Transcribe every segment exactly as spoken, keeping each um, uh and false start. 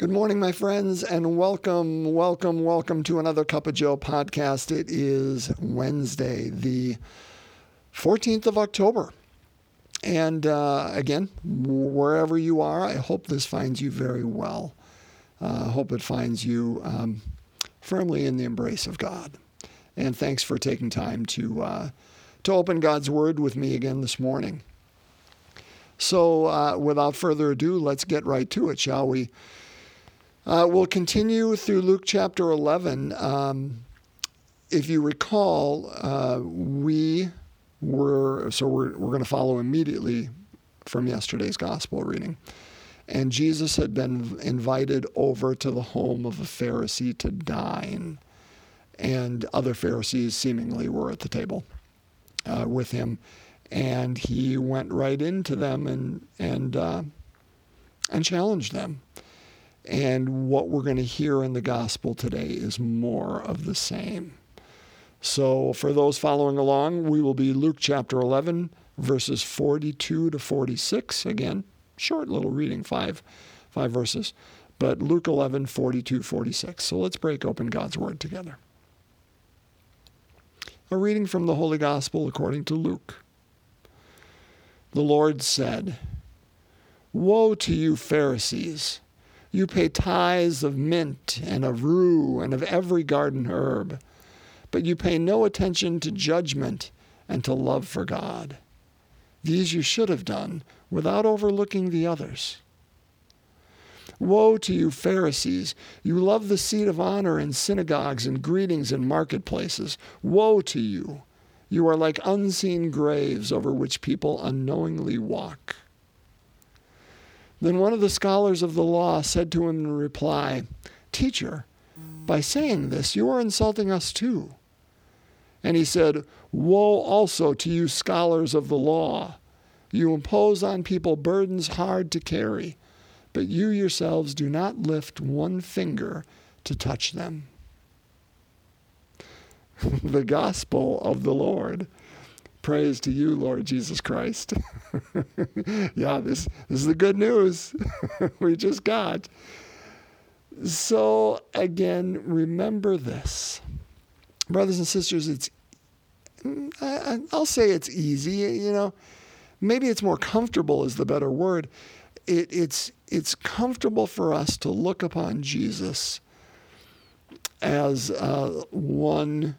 Good morning, my friends, and welcome, welcome, welcome to another Cup of Joe podcast. It is Wednesday, the fourteenth of October. And uh, again, wherever you are, I hope this finds you very well. I uh, hope it finds you um, firmly in the embrace of God. And thanks for taking time to uh, to open God's Word with me again this morning. So uh, without further ado, let's get right to it, shall we? Uh, we'll continue through Luke chapter eleven. Um, if you recall, uh, we were, so we're, we're going to follow immediately from yesterday's gospel reading. And Jesus had been invited over to the home of a Pharisee to dine. And other Pharisees seemingly were at the table uh, with him. And he went right into them and, and, uh, and challenged them. And what we're going to hear in the gospel today is more of the same. So for those following along, we will be Luke chapter eleven, verses forty-two to forty-six. Again, short little reading, five, five verses. But Luke eleven, forty-two, forty-six. So let's break open God's Word together. A reading from the Holy Gospel according to Luke. The Lord said, "Woe to you, Pharisees! You pay tithes of mint and of rue and of every garden herb, but you pay no attention to judgment and to love for God. These you should have done without overlooking the others. Woe to you, Pharisees! You love the seat of honor in synagogues and greetings in marketplaces. Woe to you! You are like unseen graves over which people unknowingly walk." Then one of the scholars of the law said to him in reply, "Teacher, by saying this, you are insulting us too." And he said, "Woe also to you, scholars of the law! You impose on people burdens hard to carry, but you yourselves do not lift one finger to touch them." The gospel of the Lord. Praise to you, Lord Jesus Christ. Yeah, this, this is the good news we just got. So again, remember this. Brothers and sisters, it's, I, I'll say it's easy, you know. Maybe it's more comfortable is the better word. It, it's, it's comfortable for us to look upon Jesus as uh, one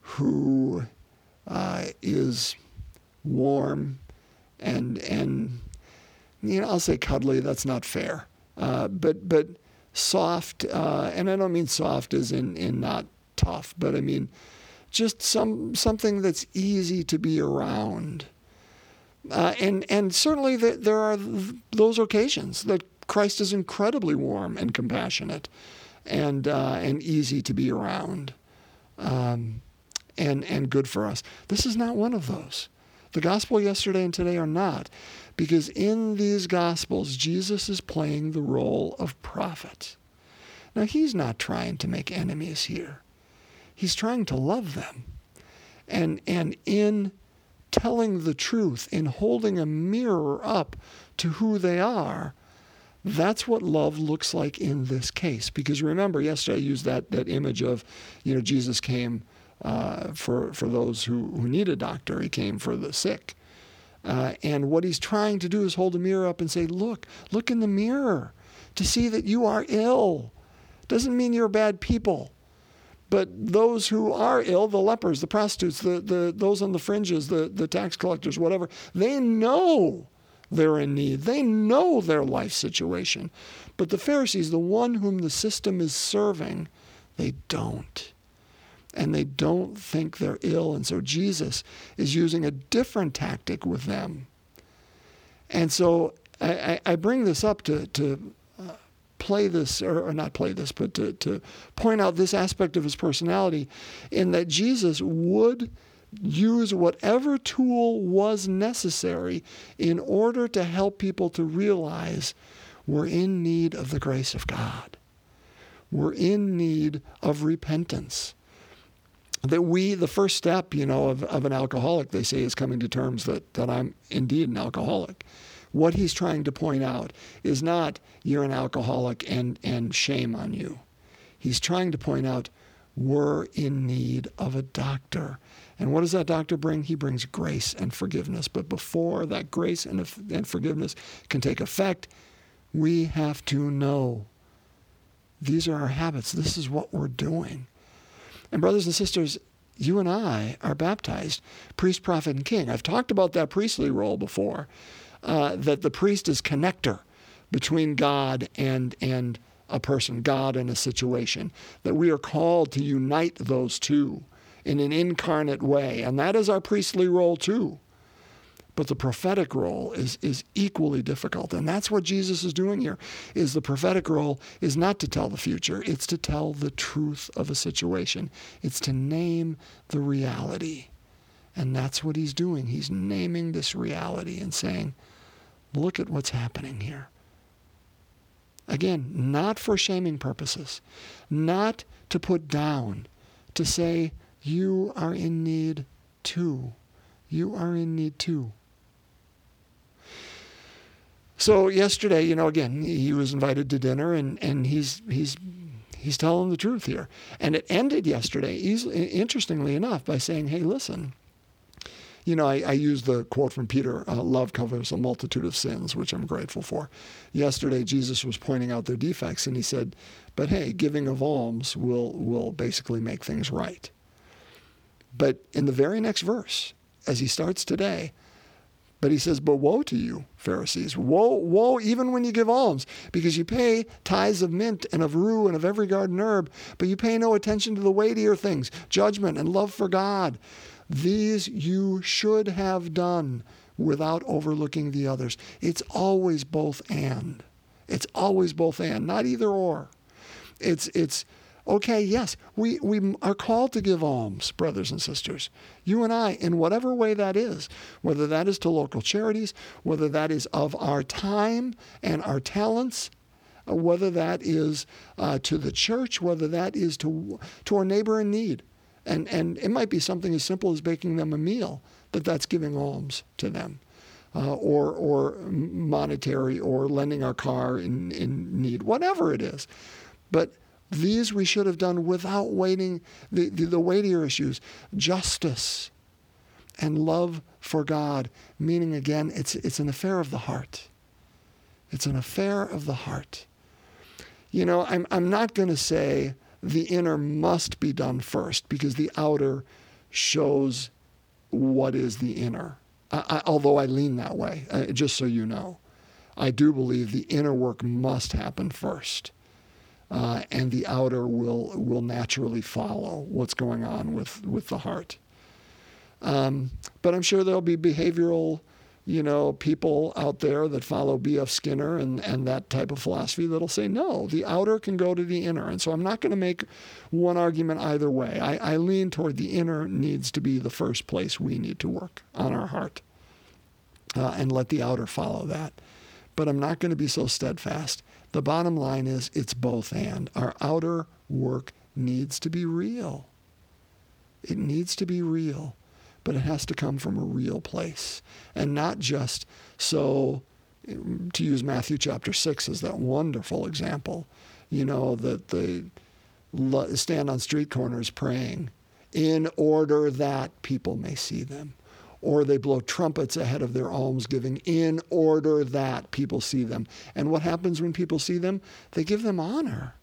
who... Uh, is warm and, and you know, I'll say cuddly, that's not fair, uh, but but soft, uh, and I don't mean soft as in, in not tough, but I mean just some something that's easy to be around. Uh, and, and certainly the, there are those occasions that Christ is incredibly warm and compassionate and, uh, and easy to be around. Um And, and good for us. This is not one of those. The gospel yesterday and today are not, because in these gospels, Jesus is playing the role of prophet. Now, he's not trying to make enemies here. He's trying to love them. And, and in telling the truth, in holding a mirror up to who they are, that's what love looks like in this case. Because remember, yesterday I used that, that image of, you know, Jesus came Uh, for for those who, who need a doctor. He came for the sick. Uh, and what he's trying to do is hold a mirror up and say, look, look in the mirror to see that you are ill. Doesn't mean you're bad people. But those who are ill, the lepers, the prostitutes, the, the those on the fringes, the, the tax collectors, whatever, they know they're in need. They know their life situation. But the Pharisees, the one whom the system is serving, they don't. And they don't think they're ill. And so Jesus is using a different tactic with them. And so I, I bring this up to, to play this, or, or not play this, but to, to point out this aspect of his personality, in that Jesus would use whatever tool was necessary in order to help people to realize we're in need of the grace of God. We're in need of repentance. That we, the first step, you know, of, of an alcoholic, they say, is coming to terms that, that I'm indeed an alcoholic. What he's trying to point out is not you're an alcoholic and, and shame on you. He's trying to point out we're in need of a doctor. And what does that doctor bring? He brings grace and forgiveness. But before that grace and, and forgiveness can take effect, we have to know these are our habits. This is what we're doing. And brothers and sisters, you and I are baptized priest, prophet, and king. I've talked about that priestly role before, uh, that the priest is connector between God and and a person, God and a situation, that we are called to unite those two in an incarnate way. And that is our priestly role too. But the prophetic role is is equally difficult. And that's what Jesus is doing here, is the prophetic role is not to tell the future. It's to tell the truth of a situation. It's to name the reality. And that's what he's doing. He's naming this reality and saying, look at what's happening here. Again, not for shaming purposes, not to put down, to say, you are in need too. You are in need too. So yesterday, you know, again, he was invited to dinner, and, and he's he's he's telling the truth here. And it ended yesterday, easily, interestingly enough, by saying, hey, listen, you know, I, I used the quote from Peter, uh, love covers a multitude of sins, which I'm grateful for. Yesterday, Jesus was pointing out their defects, and he said, but hey, giving of alms will will basically make things right. But in the very next verse, as he starts today, but he says, but woe to you, Pharisees, woe, woe, even when you give alms, because you pay tithes of mint and of rue and of every garden herb, but you pay no attention to the weightier things, judgment and love for God. These you should have done without overlooking the others. It's always both and. It's always both and, not either or. It's, it's, okay, yes, we, we are called to give alms, brothers and sisters. You and I, in whatever way that is, whether that is to local charities, whether that is of our time and our talents, whether that is uh, to the church, whether that is to to our neighbor in need. And, and it might be something as simple as baking them a meal, that that's giving alms to them. Uh, or or monetary, or lending our car in, in need, whatever it is. But these we should have done without waiting, the, the, the weightier issues, justice and love for God, meaning, again, it's it's an affair of the heart. It's an affair of the heart. You know, I'm I'm not going to say the inner must be done first, because the outer shows what is the inner, I, I, although I lean that way, uh, just so you know. I do believe the inner work must happen first. Uh, and the outer will will naturally follow what's going on with, with the heart. Um, but I'm sure there'll be behavioral, you know, people out there that follow B F Skinner and, and that type of philosophy that'll say, no, the outer can go to the inner. And so I'm not going to make one argument either way. I, I lean toward the inner needs to be the first place we need to work on our heart, uh, and let the outer follow that. But I'm not going to be so steadfast. The bottom line is it's both and. Our outer work needs to be real. It needs to be real, but it has to come from a real place. And not just so, to use Matthew chapter six as that wonderful example, you know, that they stand on street corners praying in order that people may see them. Or they blow trumpets ahead of their almsgiving in order that people see them. And what happens when people see them? They give them honor.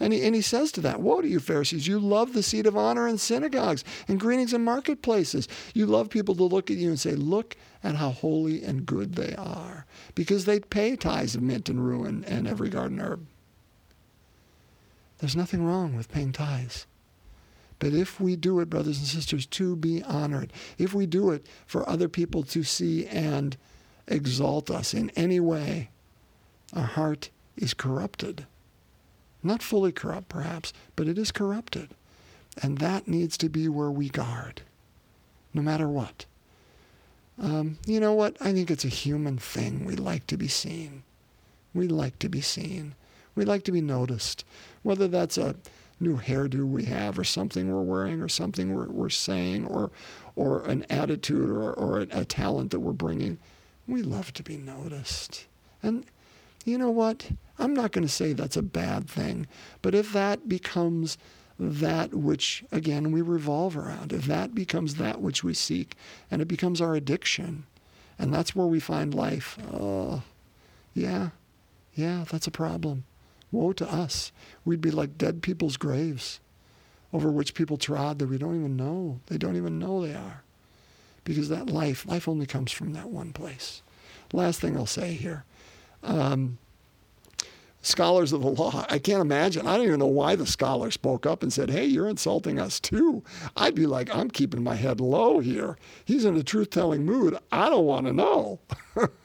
And he, and he says to that, woe to you, Pharisees, you love the seat of honor in synagogues and greetings in marketplaces. You love people to look at you and say, look at how holy and good they are, because they pay tithes of mint and rue and every garden herb. There's nothing wrong with paying tithes. But if we do it, brothers and sisters, to be honored, if we do it for other people to see and exalt us in any way, our heart is corrupted. Not fully corrupt, perhaps, but it is corrupted. And that needs to be where we guard, no matter what. Um, you know what? I think it's a human thing. We like to be seen. We like to be seen. We like to be noticed, whether that's a new hairdo we have, or something we're wearing, or something we're, we're saying, or or an attitude, or, or a, a talent that we're bringing. We love to be noticed. And you know what? I'm not going to say that's a bad thing, but if that becomes that which, again, we revolve around, if that becomes that which we seek, and it becomes our addiction, and that's where we find life, oh, yeah, yeah, that's a problem. Woe to us. We'd be like dead people's graves over which people trod that we don't even know. They don't even know they are. Because that life, life only comes from that one place. Last thing I'll say here. Um, scholars of the law, I can't imagine. I don't even know why the scholar spoke up and said, hey, you're insulting us too. I'd be like, I'm keeping my head low here. He's in a truth-telling mood. I don't want to know.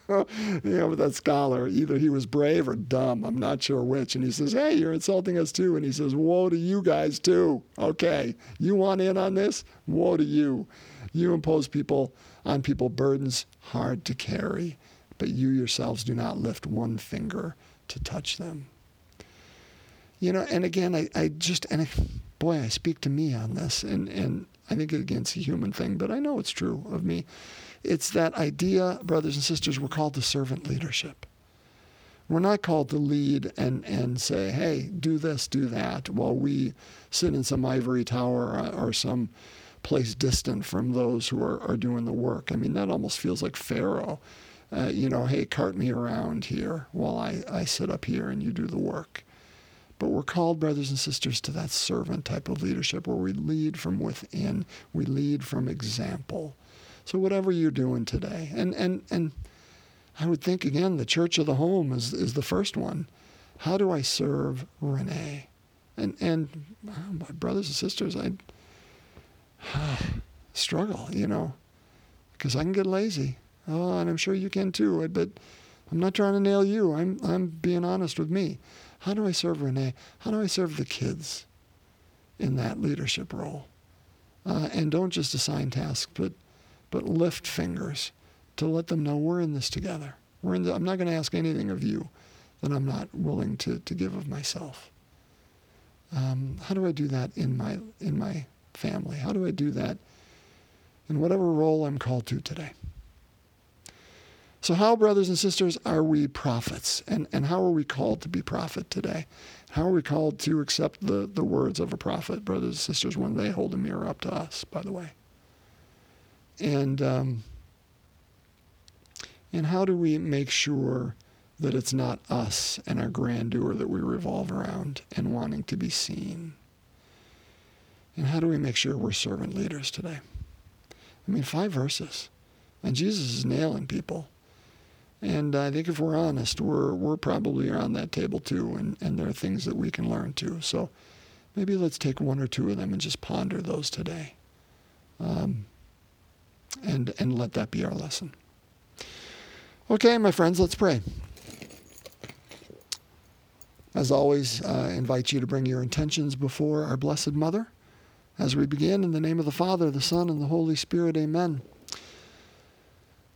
You know, but that scholar, either he was brave or dumb. I'm not sure which. And he says, hey, you're insulting us too. And he says, woe to you guys too. Okay, you want in on this? Woe to you. You impose people on people burdens hard to carry, but you yourselves do not lift one finger to touch them. You know, and again, I, I just, and I, boy, I speak to me on this, and, and I think, again, it's a human thing, but I know it's true of me. It's that idea, brothers and sisters, we're called to servant leadership. We're not called to lead and, and say, hey, do this, do that, while we sit in some ivory tower or, or some place distant from those who are, are doing the work. I mean, that almost feels like Pharaoh. Uh, you know, hey, cart me around here while I, I sit up here and you do the work. But we're called, brothers and sisters, to that servant type of leadership where we lead from within, we lead from example. So whatever you're doing today, and and, and I would think, again, the church of the home is, is the first one. How do I serve Renee? And, and oh, my brothers and sisters, I... struggle, you know, because I can get lazy. Oh, and I'm sure you can too, but I'm not trying to nail you. I'm I'm being honest with me. How do I serve Renee? How do I serve the kids in that leadership role? Uh, and don't just assign tasks, but but lift fingers to let them know we're in this together. We're in the, I'm not going to ask anything of you that I'm not willing to, to give of myself. Um, how do I do that in my in my family? How do I do that in whatever role I'm called to today? So how, brothers and sisters, are we prophets? And and how are we called to be prophet today? How are we called to accept the, the words of a prophet, brothers and sisters, when they hold a mirror up to us, by the way? And um, and how do we make sure that it's not us and our grandeur that we revolve around and wanting to be seen? And how do we make sure we're servant leaders today? I mean, five verses. And Jesus is nailing people. And I think if we're honest, we're we're probably around that table too, and, and there are things that we can learn too. So maybe let's take one or two of them and just ponder those today. Um, and and let that be our lesson. Okay, my friends, let's pray. As always, I uh, invite you to bring your intentions before our Blessed Mother. As we begin, in the name of the Father, the Son, and the Holy Spirit, amen.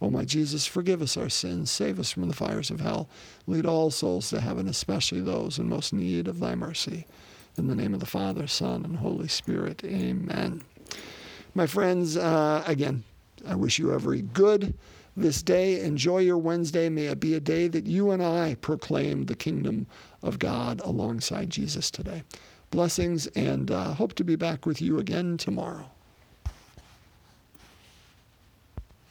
O my Jesus, forgive us our sins, save us from the fires of hell, lead all souls to heaven, especially those in most need of thy mercy. In the name of the Father, Son, and Holy Spirit, amen. My friends, uh, again, I wish you every good this day. Enjoy your Wednesday. May it be a day that you and I proclaim the kingdom of God alongside Jesus today. Blessings, and uh, hope to be back with you again tomorrow.